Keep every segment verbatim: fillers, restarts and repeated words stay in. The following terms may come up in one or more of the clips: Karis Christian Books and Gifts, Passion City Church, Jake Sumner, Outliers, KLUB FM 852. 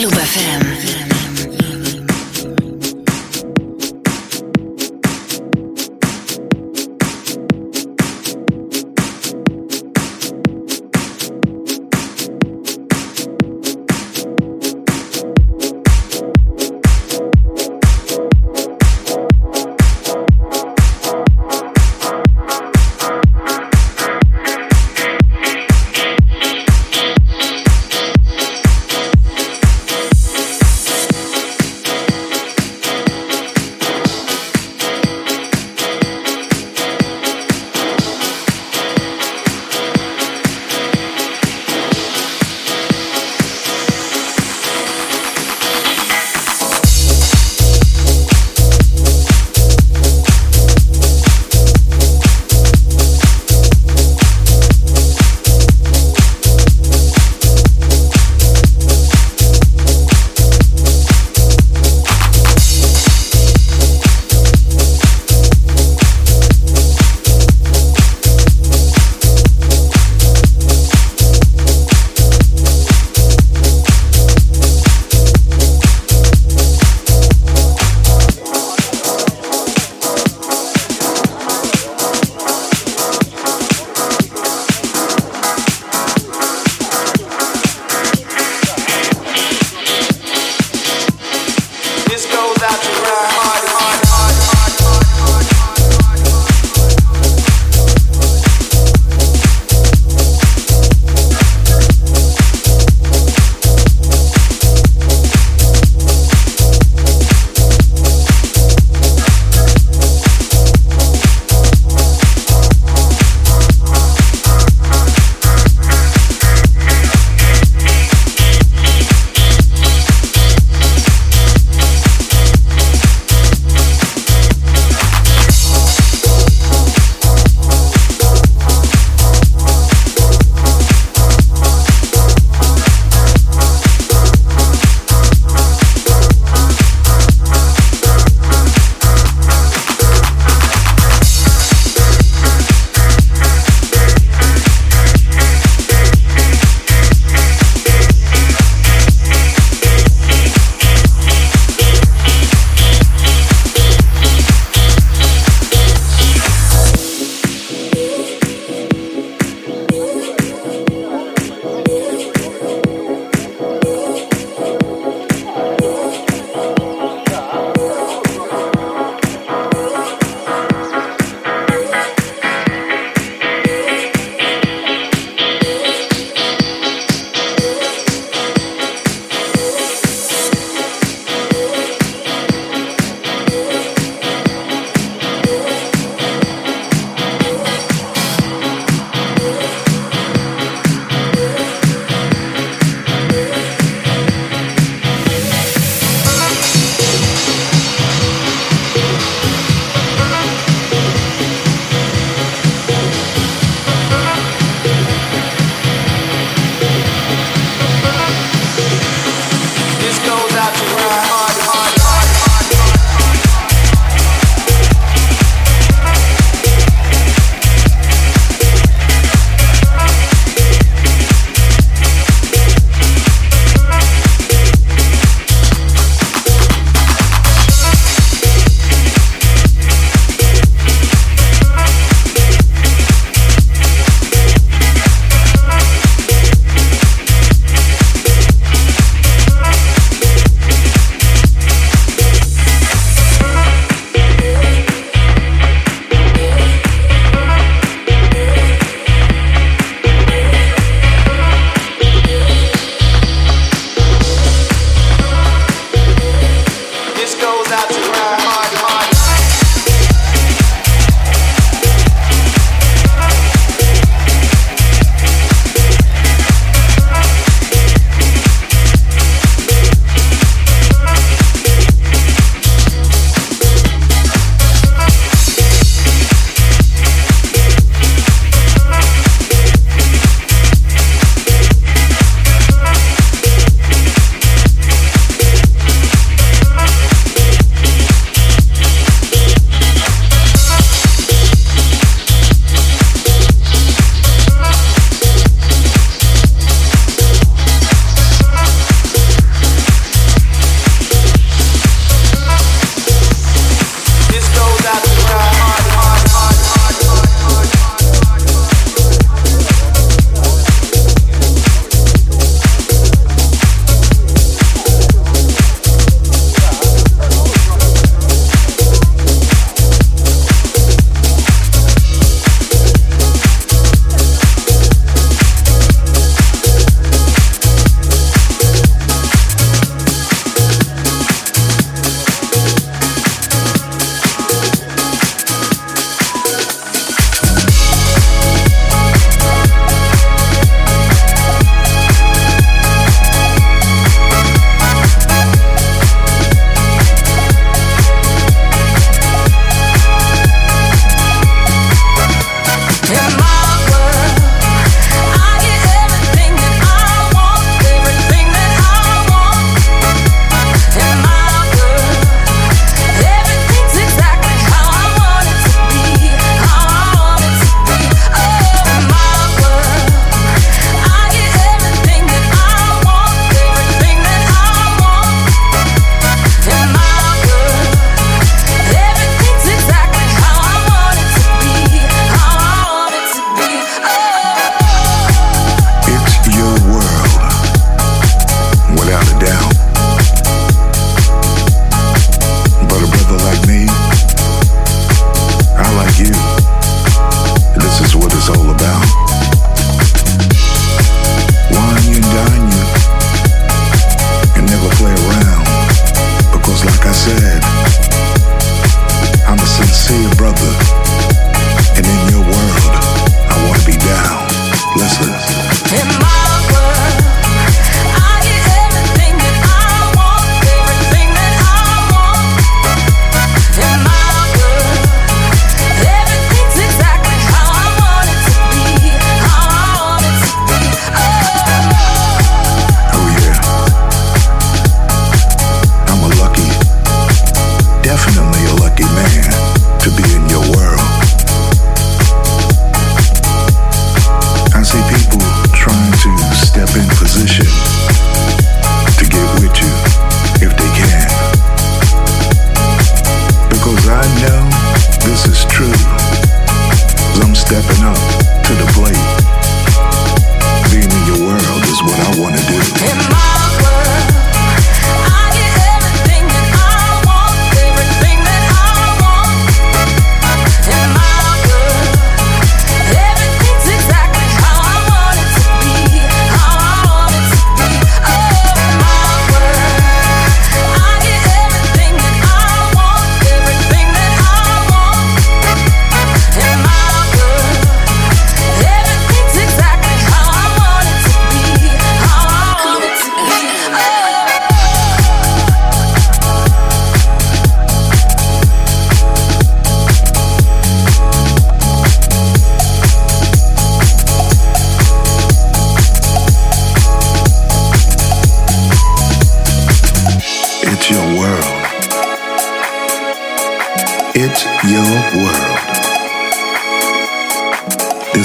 Klub F M.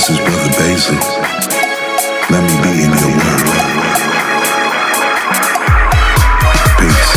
This is Brother Basil. Let me be in your world. Peace.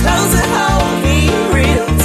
Closer, hold me real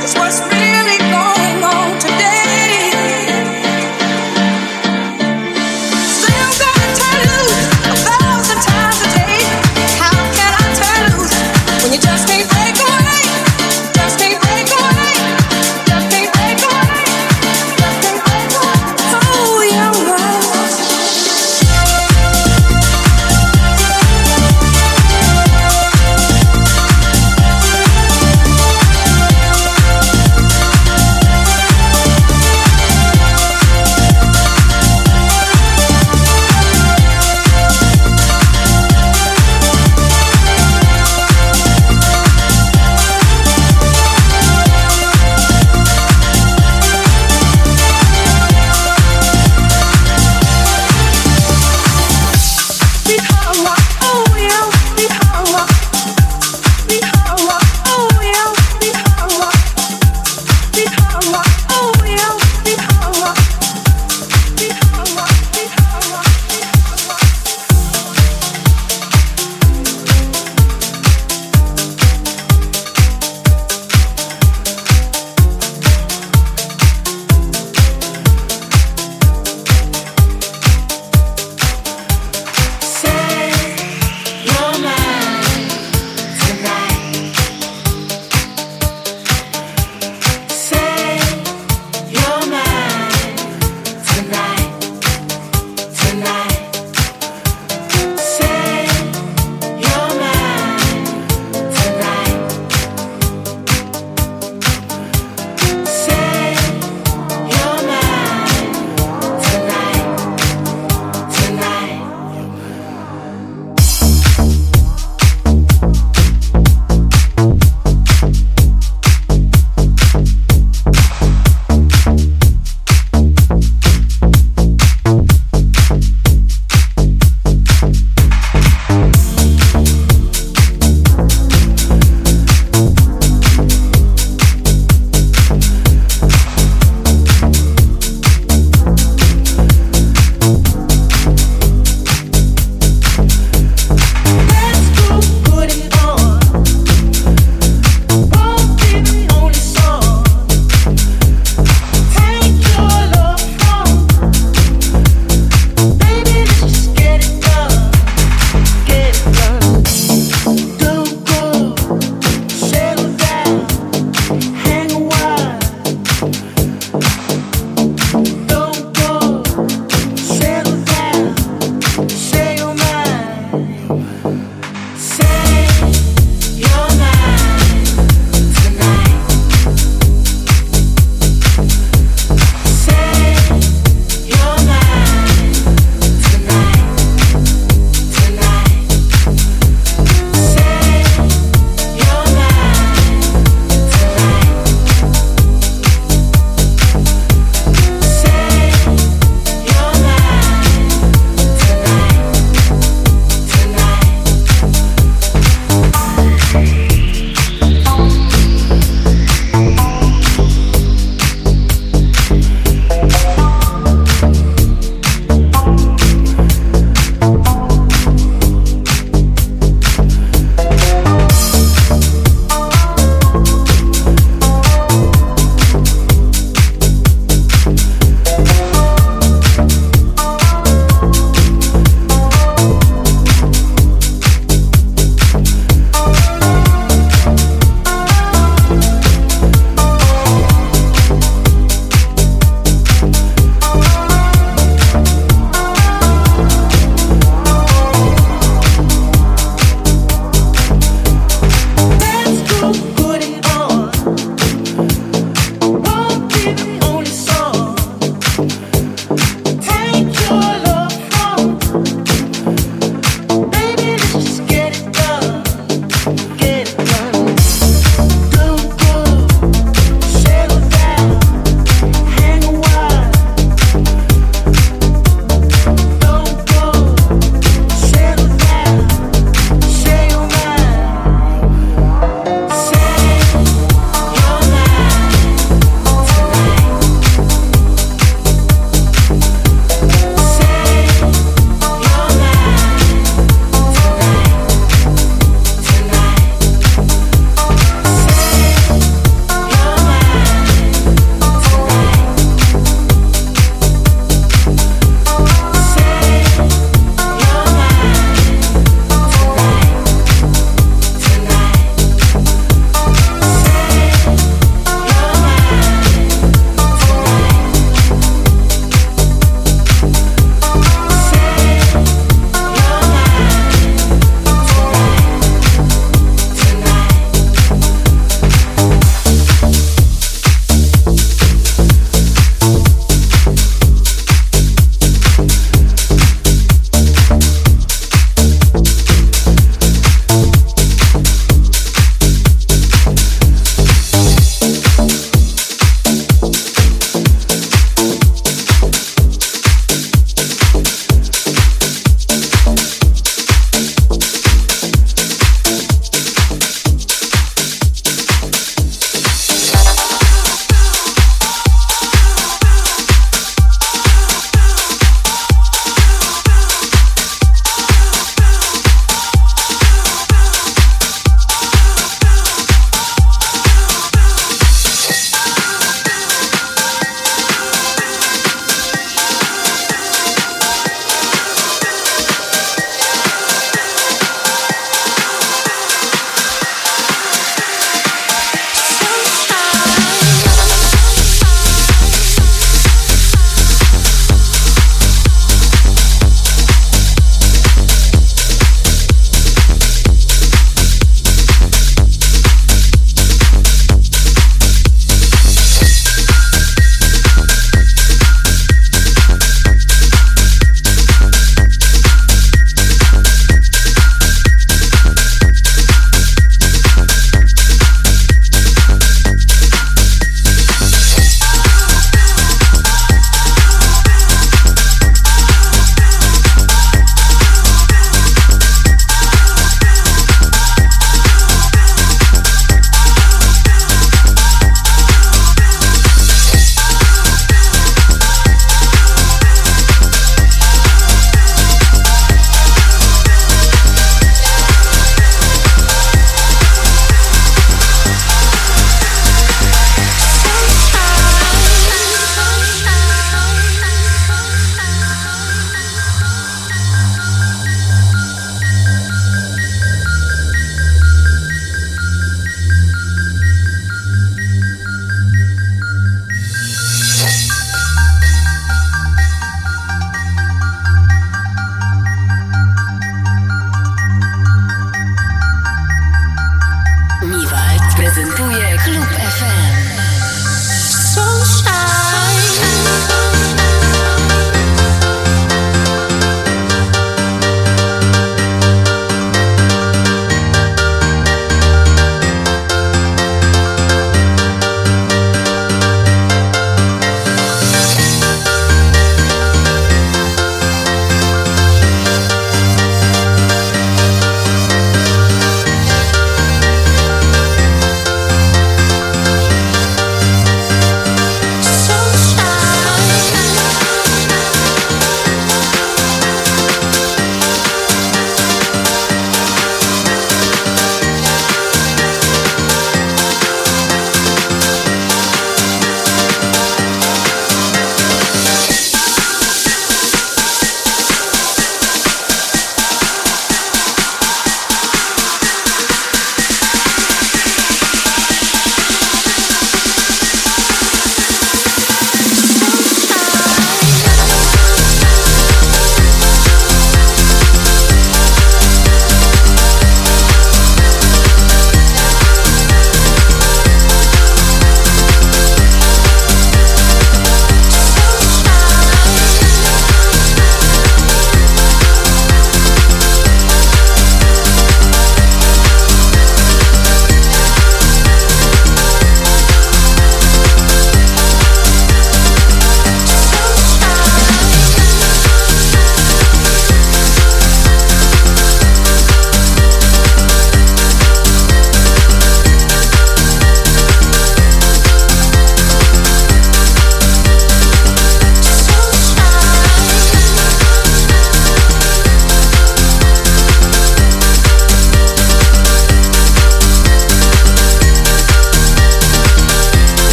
It's what's real.